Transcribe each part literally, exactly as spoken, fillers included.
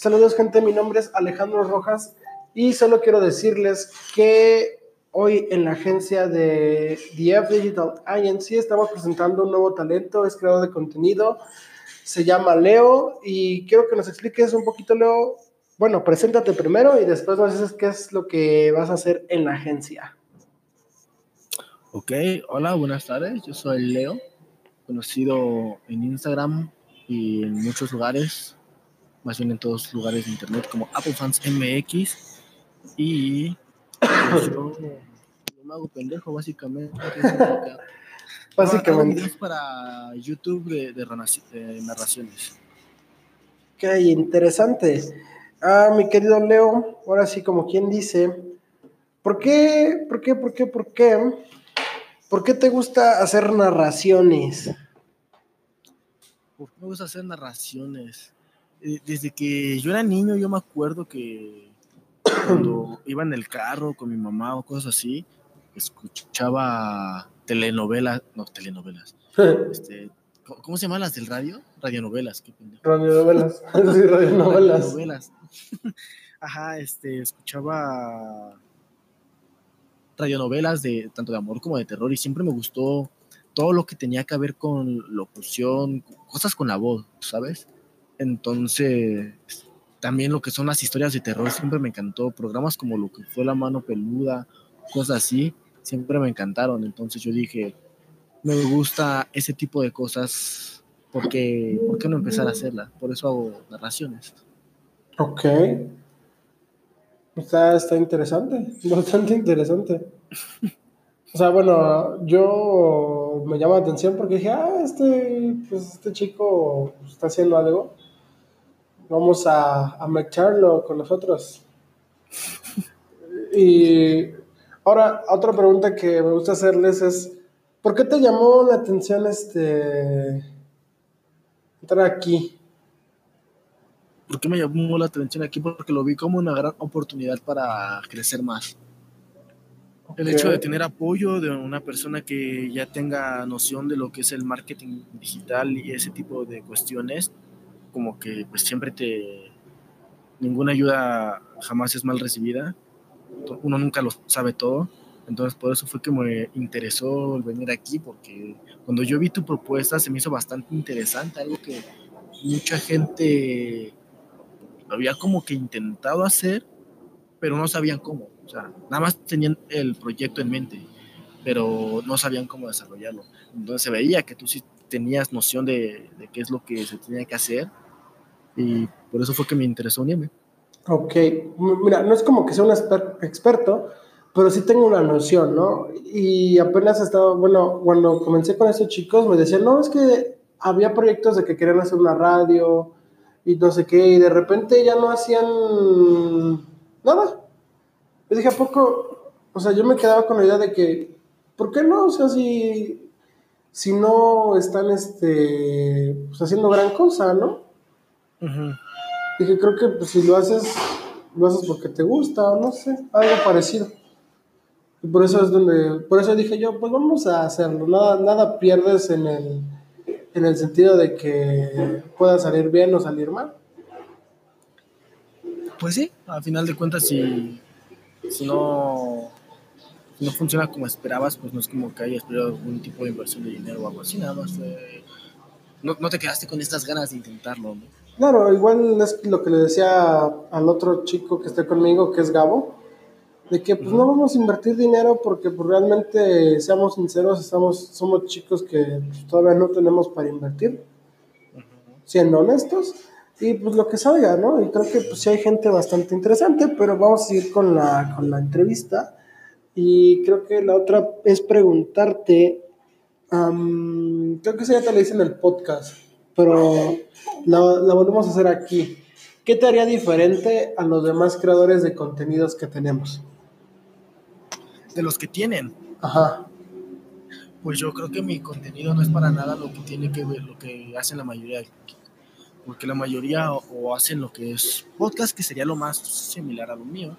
Saludos, gente, mi nombre es Alejandro Rojas y solo quiero decirles que hoy en la agencia de The F Digital Agency estamos presentando un nuevo talento, es creador de contenido, se llama Leo, y quiero que nos expliques un poquito, Leo. Bueno, preséntate primero y después nos dices qué es lo que vas a hacer en la agencia. Ok, hola, buenas tardes, yo soy Leo, conocido en Instagram y en muchos lugares, más bien en todos los lugares de internet, como AppleFansMX, y pues, yo, yo me hago pendejo, básicamente. Básicamente. Es para YouTube de, de, de narraciones. Ok, interesante. Ah, mi querido Leo, ahora sí, como quien dice, ¿por qué, por qué, por qué, por qué, por qué te gusta hacer narraciones? ¿Por qué me gusta hacer narraciones? Desde que yo era niño, yo me acuerdo que cuando iba en el carro con mi mamá o cosas así, escuchaba telenovelas, no, telenovelas, este, ¿cómo se llaman las del radio? Radionovelas, qué pendejo. Radionovelas, sí, radionovelas. Radionovelas. Ajá, este, escuchaba radionovelas de tanto de amor como de terror, y siempre me gustó todo lo que tenía que ver con locución, cosas con la voz, ¿sabes? Entonces, también lo que son las historias de terror siempre me encantó. Programas como lo que fue La Mano Peluda, cosas así, siempre me encantaron. Entonces yo dije, me gusta ese tipo de cosas, porque ¿por qué no empezar a hacerlas? Por eso hago narraciones. Ok. Está, está interesante, bastante interesante. O sea, bueno, yo me llama la atención porque dije, ah, este, pues este chico está haciendo algo. Vamos a, a mecharlo con nosotros. Y ahora, otra pregunta que me gusta hacerles es, ¿por qué te llamó la atención este entrar aquí? ¿Por qué me llamó la atención aquí? Porque lo vi como una gran oportunidad para crecer más. Okay. El hecho de tener apoyo de una persona que ya tenga noción de lo que es el marketing digital y ese tipo de cuestiones, como que pues siempre te... ninguna ayuda jamás es mal recibida, uno nunca lo sabe todo, entonces por eso fue que me interesó el venir aquí, porque cuando yo vi tu propuesta se me hizo bastante interesante, algo que mucha gente había como que intentado hacer, pero no sabían cómo, o sea, nada más tenían el proyecto en mente, pero no sabían cómo desarrollarlo, entonces se veía que tú sí tenías noción de, de qué es lo que se tenía que hacer, y por eso fue que me interesó unirme. Ok, mira, no es como que sea un exper- experto, pero sí tengo una noción, ¿no? Y apenas estaba, bueno, cuando comencé con estos chicos me decían, no, es que había proyectos de que querían hacer una radio y no sé qué, y de repente ya no hacían nada. Yo dije, ¿a poco? O sea, yo me quedaba con la idea de que, ¿por qué no? O sea, si... si no están este, pues haciendo gran cosa, ¿no? Uh-huh. Dije, creo que pues, si lo haces, lo haces porque te gusta, o no sé, algo parecido. Y por eso es donde, por eso dije yo, pues vamos a hacerlo, nada, nada pierdes en el, en el sentido de que pueda salir bien o salir mal. Pues sí, al final de cuentas, si, si no... no funciona como esperabas, pues no es como que haya esperado algún tipo de inversión de dinero o algo así, nada más eh, no, no te quedaste con estas ganas de intentarlo, ¿no? Claro, igual es lo que le decía al otro chico que está conmigo, que es Gabo, de que pues uh-huh. no vamos a invertir dinero porque pues, realmente, seamos sinceros, estamos, somos chicos que pues, todavía no tenemos para invertir, uh-huh. siendo honestos, y pues lo que salga, ¿no? Y creo que pues sí hay gente bastante interesante, pero vamos a seguir con la, con la entrevista. Y creo que la otra es preguntarte, um, creo que eso ya te lo hice en el podcast, pero la, la volvemos a hacer aquí. ¿Qué te haría diferente a los demás creadores de contenidos que tenemos? De los que tienen. Ajá. Pues yo creo que mi contenido no es para nada lo que tiene que ver, lo que hacen la mayoría. Porque la mayoría o, o hacen lo que es podcast, que sería lo más similar a lo mío,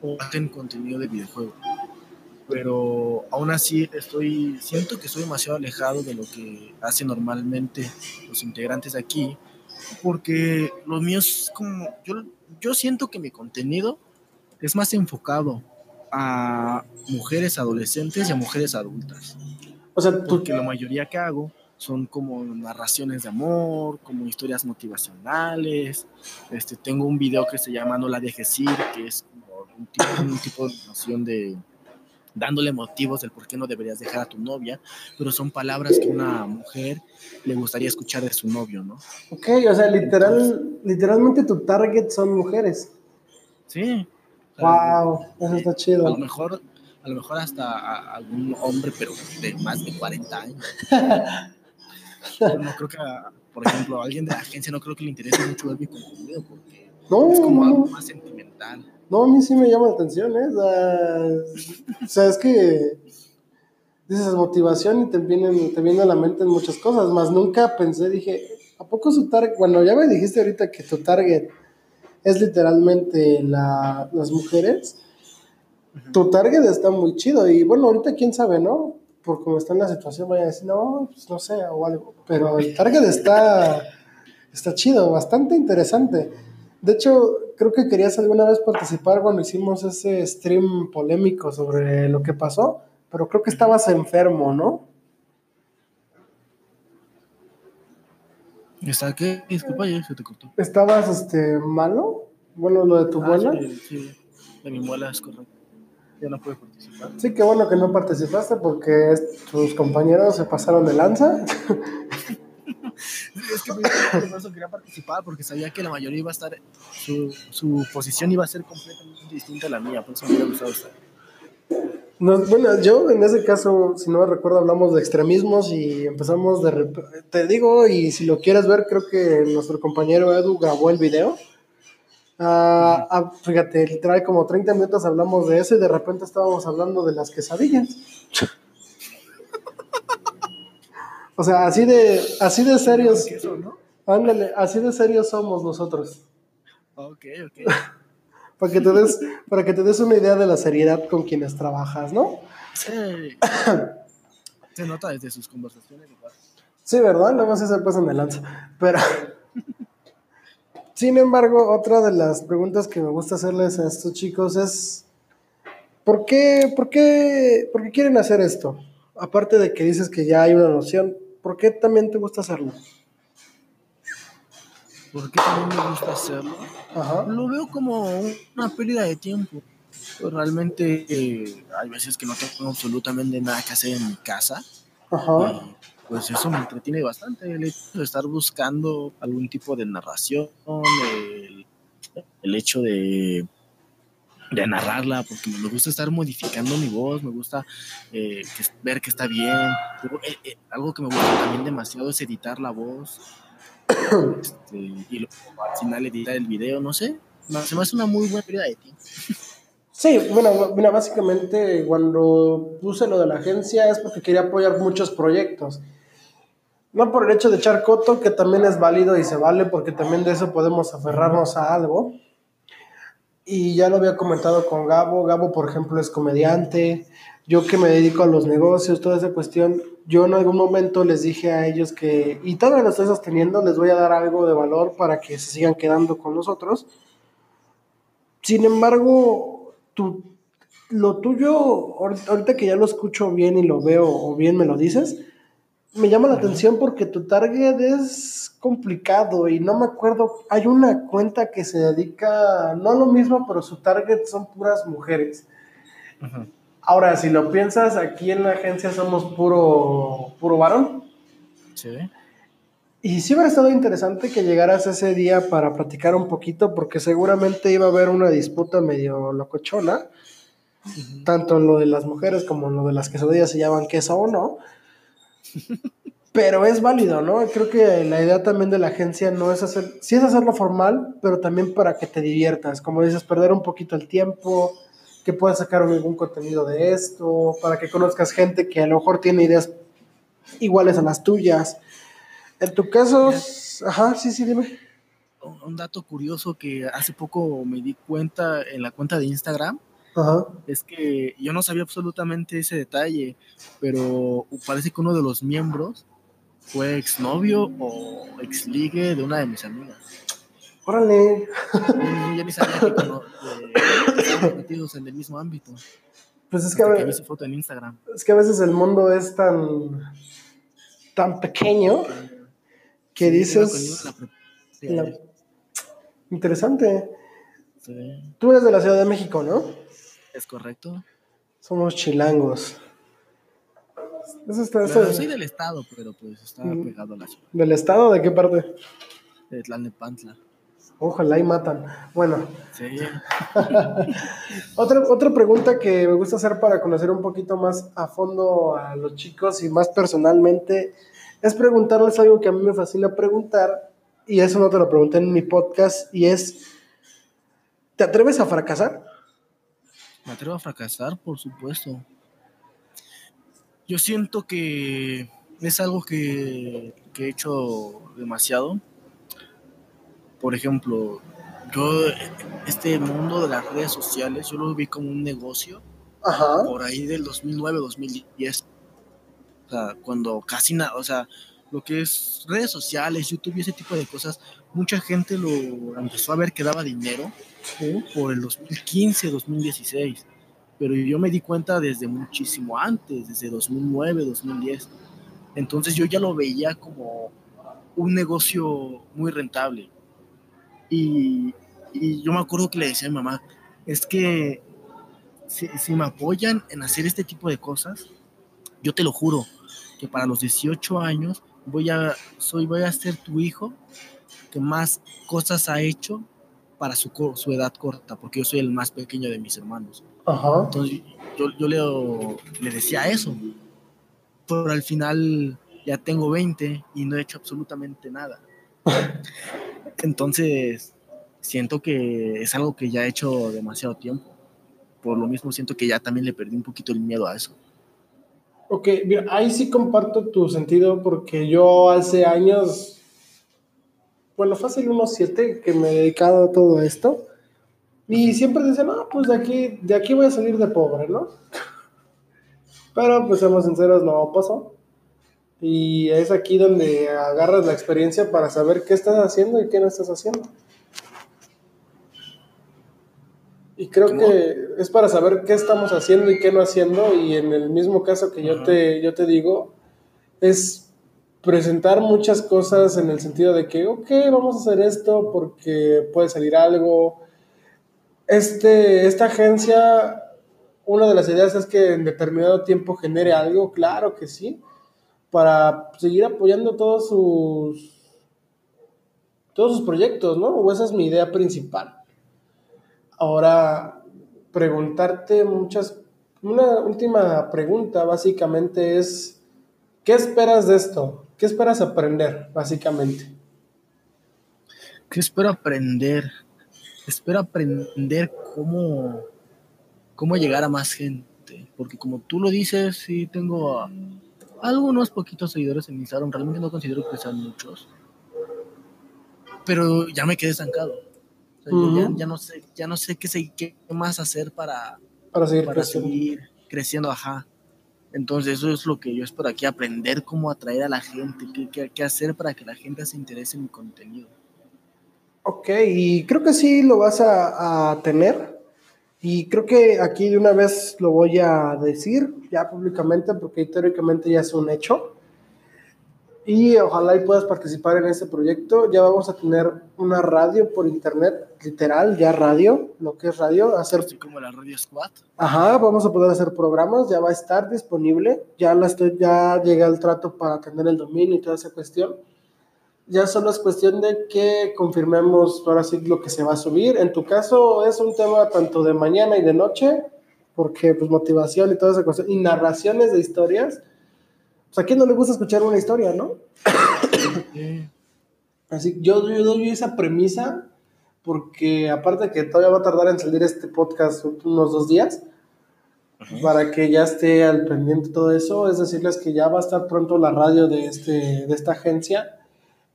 o hacen contenido de videojuego, pero aún así estoy, siento que estoy demasiado alejado de lo que hacen normalmente los integrantes de aquí, porque lo mío es como, yo, yo siento que mi contenido es más enfocado a mujeres adolescentes y a mujeres adultas. O sea, tú... porque la mayoría que hago son como narraciones de amor, como historias motivacionales. Este, tengo un video que se llama No la dejes ir, que es como un tipo, un tipo de noción de dándole motivos del por qué no deberías dejar a tu novia, pero son palabras que una mujer le gustaría escuchar de su novio, ¿no? Ok, o sea, literal, entonces, literalmente tu target son mujeres. Sí. Wow, eso está chido. A lo mejor, a lo mejor hasta algún hombre, pero de más de cuarenta años. No creo que, por ejemplo, a alguien de la agencia no creo que le interese mucho ver mi contenido, porque no, es como algo más sentimental. No, a mí sí me llama la atención, ¿eh? O sea, es que dices motivación y te vienen, te viene a la mente en muchas cosas, más nunca pensé, dije, ¿a poco su target? Bueno, ya me dijiste ahorita que tu target es literalmente la, las mujeres. Uh-huh. Tu target está muy chido y bueno, ahorita quién sabe, ¿no? Por cómo está en la situación vaya a decir, no, pues no sé, o algo, pero el target está, está chido, bastante interesante. De hecho, creo que querías alguna vez participar cuando hicimos ese stream polémico sobre lo que pasó, pero creo que estabas enfermo, ¿no? ¿Está qué? Disculpa, ya se te cortó. ¿Estabas este, malo? Bueno, lo de tu ah, muela. Sí, sí, de mi muela es correcto. Ya no pude participar. Sí, qué bueno que no participaste porque tus compañeros se pasaron de lanza. Es que primero quería participar porque sabía que la mayoría iba a estar, su, su posición iba a ser completamente distinta a la mía, por eso me hubiera gustado estar. No, bueno, yo en ese caso, si no me recuerdo, hablamos de extremismos y empezamos de... Rep- te digo, y si lo quieres ver, creo que nuestro compañero Edu grabó el video. Ah, ah, fíjate, literal, como treinta minutos hablamos de eso y de repente estábamos hablando de las quesadillas. O sea, así de, así de serios... Queso, ¿no? Ándale, así de serios somos nosotros. Ok, ok. Para que te des, para que te des una idea de la seriedad con quienes trabajas, ¿no? Sí. Se nota desde sus conversaciones. ¿Verdad? Sí, ¿verdad? Nada más se pasan de lanza. Pero, sin embargo, otra de las preguntas que me gusta hacerles a estos chicos es ¿por qué, por qué, por qué quieren hacer esto? Aparte de que dices que ya hay una noción, ¿por qué también te gusta hacerlo? ¿Por qué también me gusta hacerlo? Ajá. Lo veo como una pérdida de tiempo. Realmente eh, hay veces que no tengo absolutamente nada que hacer en mi casa. Ajá. Y pues eso me entretiene bastante. El hecho de estar buscando algún tipo de narración, el, el hecho de... de narrarla, porque me gusta estar modificando mi voz, me gusta eh, que, ver que está bien. Pero, eh, eh, algo que me gusta también demasiado es editar la voz, este, y luego al final editar el video, no sé, se me hace una muy buena pérdida de tiempo. Sí, bueno, bueno, básicamente cuando puse lo de la agencia es porque quería apoyar muchos proyectos. No por el hecho de echar coto, que también es válido y se vale, porque también de eso podemos aferrarnos a algo. Y ya lo había comentado con Gabo. Gabo, por ejemplo, es comediante. Yo que me dedico a los negocios, toda esa cuestión. Yo en algún momento les dije a ellos que, y todavía lo estoy sosteniendo, les voy a dar algo de valor para que se sigan quedando con nosotros. Sin embargo, tu, lo tuyo, ahorita que ya lo escucho bien y lo veo, o bien me lo dices, me llama la atención porque tu target es complicado y no me acuerdo, hay una cuenta que se dedica, no a lo mismo, pero su target son puras mujeres. Ajá. Ahora, si lo piensas, aquí en la agencia somos puro, puro varón. Sí. Y sí hubiera estado interesante que llegaras ese día para platicar un poquito, porque seguramente iba a haber una disputa medio locochona, uh-huh, tanto en lo de las mujeres como en lo de las quesadillas, se llaman queso o no. Pero es válido, ¿no? Creo que la idea también de la agencia no es hacer, sí es hacerlo formal, pero también para que te diviertas, como dices, perder un poquito el tiempo, que puedas sacar algún contenido de esto, para que conozcas gente que a lo mejor tiene ideas iguales a las tuyas. En tu caso, ajá, sí, sí, dime. Un dato curioso que hace poco me di cuenta en la cuenta de Instagram. Ajá. Es que yo no sabía absolutamente ese detalle, pero parece que uno de los miembros fue exnovio o exligue de una de mis amigas. ¡Órale! Y yo ni sabía que no, eh, metidos en el mismo ámbito. Pues es que, a veces, que foto en Instagram. Es que a veces el mundo es tan, tan pequeño que sí, dices... La sí, la, interesante. Sí. Tú eres de la Ciudad de México, ¿no? Es correcto. Somos chilangos. Eso está, eso es, soy del estado, pero pues está pegado a la ciudad. ¿Del estado? ¿De qué parte? De Tlalnepantla. Ojalá y matan. Bueno. Sí. otra, otra pregunta que me gusta hacer para conocer un poquito más a fondo a los chicos y más personalmente es preguntarles algo que a mí me fascina preguntar, y eso no te lo pregunté en mi podcast, y es, ¿te atreves a fracasar? Me atrevo a fracasar, por supuesto. Yo siento que es algo que, que he hecho demasiado. Por ejemplo, yo este mundo de las redes sociales, yo lo vi como un negocio. Ajá. Por ahí del dos mil nueve, dos mil diez. O sea, cuando casi nada, o sea, lo que es redes sociales, YouTube y ese tipo de cosas, mucha gente lo empezó a ver que daba dinero. ¿Sí? Por el dos mil quince, dos mil dieciséis. Pero yo me di cuenta desde muchísimo antes, desde dos mil nueve, dos mil diez. Entonces yo ya lo veía como un negocio muy rentable. Y, y yo me acuerdo que le decía a mi mamá, es que si, si me apoyan en hacer este tipo de cosas, yo te lo juro, que para los dieciocho años voy a, soy, voy a ser tu hijo que más cosas ha hecho para su, su edad corta, porque yo soy el más pequeño de mis hermanos. Ajá. Entonces yo, yo le, le decía eso, pero al final ya tengo veinte y no he hecho absolutamente nada. Entonces, siento que es algo que ya he hecho demasiado tiempo. Por lo mismo, siento que ya también le perdí un poquito el miedo a eso. Ok, mira, ahí sí comparto tu sentido, porque yo hace años, bueno, fácil unos siete que me he dedicado a todo esto, y siempre dicen, no, pues de aquí, de aquí voy a salir de pobre, ¿no? Pero, pues, seamos sinceros, no pasó. Y es aquí donde agarras la experiencia para saber qué estás haciendo y qué no estás haciendo. Y creo ¿Cómo? que es para saber qué estamos haciendo y qué no haciendo. Y en el mismo caso que uh-huh. yo te, yo te digo, es presentar muchas cosas en el sentido de que, ok, vamos a hacer esto porque puede salir algo. Este, esta agencia, una de las ideas es que en determinado tiempo genere algo, claro que sí, para seguir apoyando todos sus todos sus proyectos, ¿no? O esa es mi idea principal. Ahora, preguntarte muchas... Una última pregunta, básicamente, es... ¿Qué esperas de esto? ¿Qué esperas aprender, básicamente? ¿Qué espero aprender? Espero aprender cómo... Cómo llegar a más gente. Porque como tú lo dices, sí tengo... A, algunos poquitos seguidores en Instagram, realmente no considero que sean muchos, pero ya me quedé estancado. O sea, uh-huh. ya, ya no sé, ya no sé qué, qué más hacer para, para, seguir, para creciendo. seguir creciendo, ajá. Entonces eso es lo que yo espero aquí, aprender cómo atraer a la gente, qué, qué, qué hacer para que la gente se interese en mi contenido. Ok, y creo que sí lo vas a, a tener. Y creo que aquí de una vez lo voy a decir ya públicamente, porque teóricamente ya es un hecho. Y ojalá y puedas participar en este proyecto. Ya vamos a tener una radio por internet, literal, ya radio, lo que es radio. Hacer... Así como la radio Squad. Ajá, vamos a poder hacer programas, ya va a estar disponible. Ya, la estoy, ya llegué al trato para tener el dominio y toda esa cuestión. Ya solo es cuestión de que confirmemos ahora sí lo que se va a subir. En tu caso es un tema tanto de mañana y de noche, porque pues motivación y toda esa cuestión, y narraciones de historias. Pues a quién no le gusta escuchar una historia, ¿no? Sí. Así yo doy esa premisa, porque aparte que todavía va a tardar en salir este podcast unos dos días, ajá, para que ya esté al pendiente todo eso, es decirles que ya va a estar pronto la radio de, este, de esta agencia.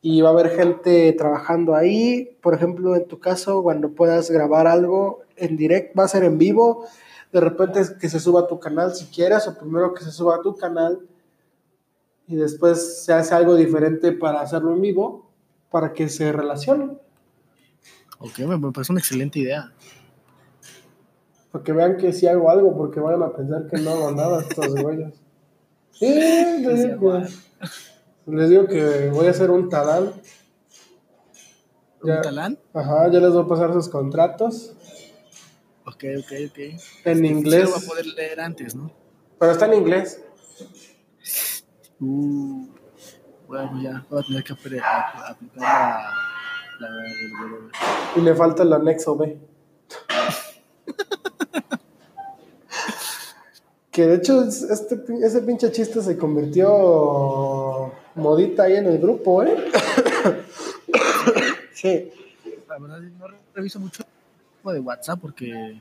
Y va a haber gente trabajando ahí. Por ejemplo, en tu caso, cuando puedas grabar algo en directo, va a ser en vivo. De repente que se suba a tu canal si quieres, o primero que se suba a tu canal. y después se hace algo diferente para hacerlo en vivo, para que se relacionen. Ok, me parece una excelente idea. Porque vean que sí hago algo, porque vayan a pensar que no hago nada estos güeyes. Sí, les digo, les digo que voy a hacer un talán. Ya, ¿un talán? Ajá, ya les voy a pasar sus contratos. Ok, ok, ok. En inglés. Usted lo va a poder leer antes, ¿no? Pero está en inglés. Uh, bueno, ya voy a tener que aplicar la, la, la, la, la, la. Y le falta el anexo B. Que de hecho este, ese pinche chiste se convirtió modita ahí en el grupo, ¿eh? Sí. La verdad no reviso mucho de WhatsApp porque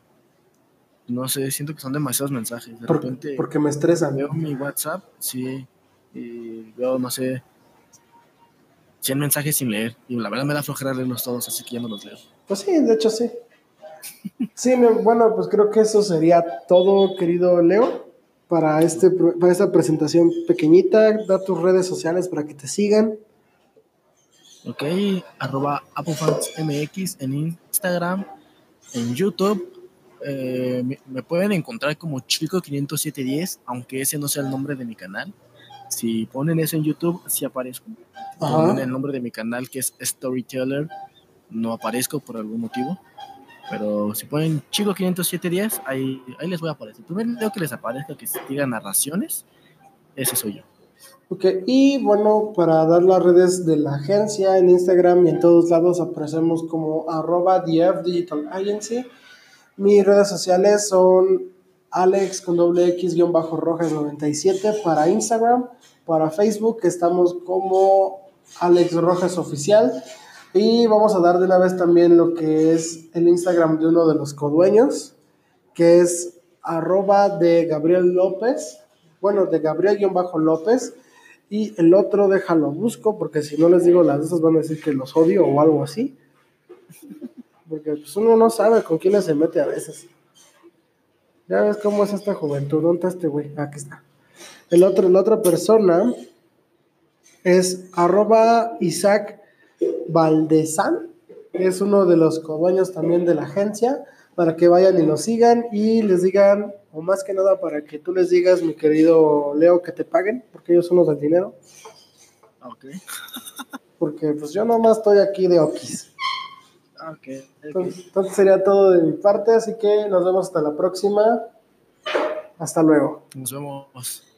no sé, siento que son demasiados mensajes. De Por, repente, porque me estresan. Veo mi WhatsApp, sí, y veo, no sé, cien mensajes sin leer. Y la verdad me da flojera leerlos todos, así que ya no los leo. Pues sí, de hecho sí. Sí, bueno, pues creo que eso sería todo, querido Leo, para, este, para esta presentación pequeñita. Da tus redes sociales para que te sigan. Ok, arroba AppleFansMX en Instagram, en YouTube. Eh, me, me pueden encontrar como Chico cinco cero siete uno cero, aunque ese no sea el nombre de mi canal. Si ponen eso en YouTube, sí aparezco. Ajá. Ponen el nombre de mi canal, que es Storyteller, no aparezco por algún motivo. Pero si ponen Chico cinco cero siete uno cero, ahí, ahí les voy a aparecer. El primer video que les aparezca, que se diga narraciones, ese soy yo. Ok, y bueno, para dar las redes de la agencia, en Instagram y en todos lados aparecemos como arroba The F Digital Agency. Mis redes sociales son Alex con doble X guión bajo Rojas noventa y siete para Instagram. Para Facebook estamos como Alex Rojas Oficial. Y vamos a dar de una vez también lo que es el Instagram de uno de los codueños, que es arroba de Gabriel López, bueno, de Gabriel-López, y el otro déjalo busco, porque si no les digo las de esas van a decir que los odio o algo así, porque pues uno no sabe con quién se mete a veces. Ya ves cómo es esta juventud. ¿Dónde está este güey? Aquí está. El otro, la otra persona es arroba Isaac Valdezán, es uno de los codueños también de la agencia, para que vayan y nos sigan y les digan, o más que nada para que tú les digas, mi querido Leo, que te paguen, porque ellos son los del dinero. Ok. Porque pues yo nomás estoy aquí de okis. Ok. Okay. Entonces, entonces sería todo de mi parte, así que nos vemos hasta la próxima. Hasta luego. Nos vemos.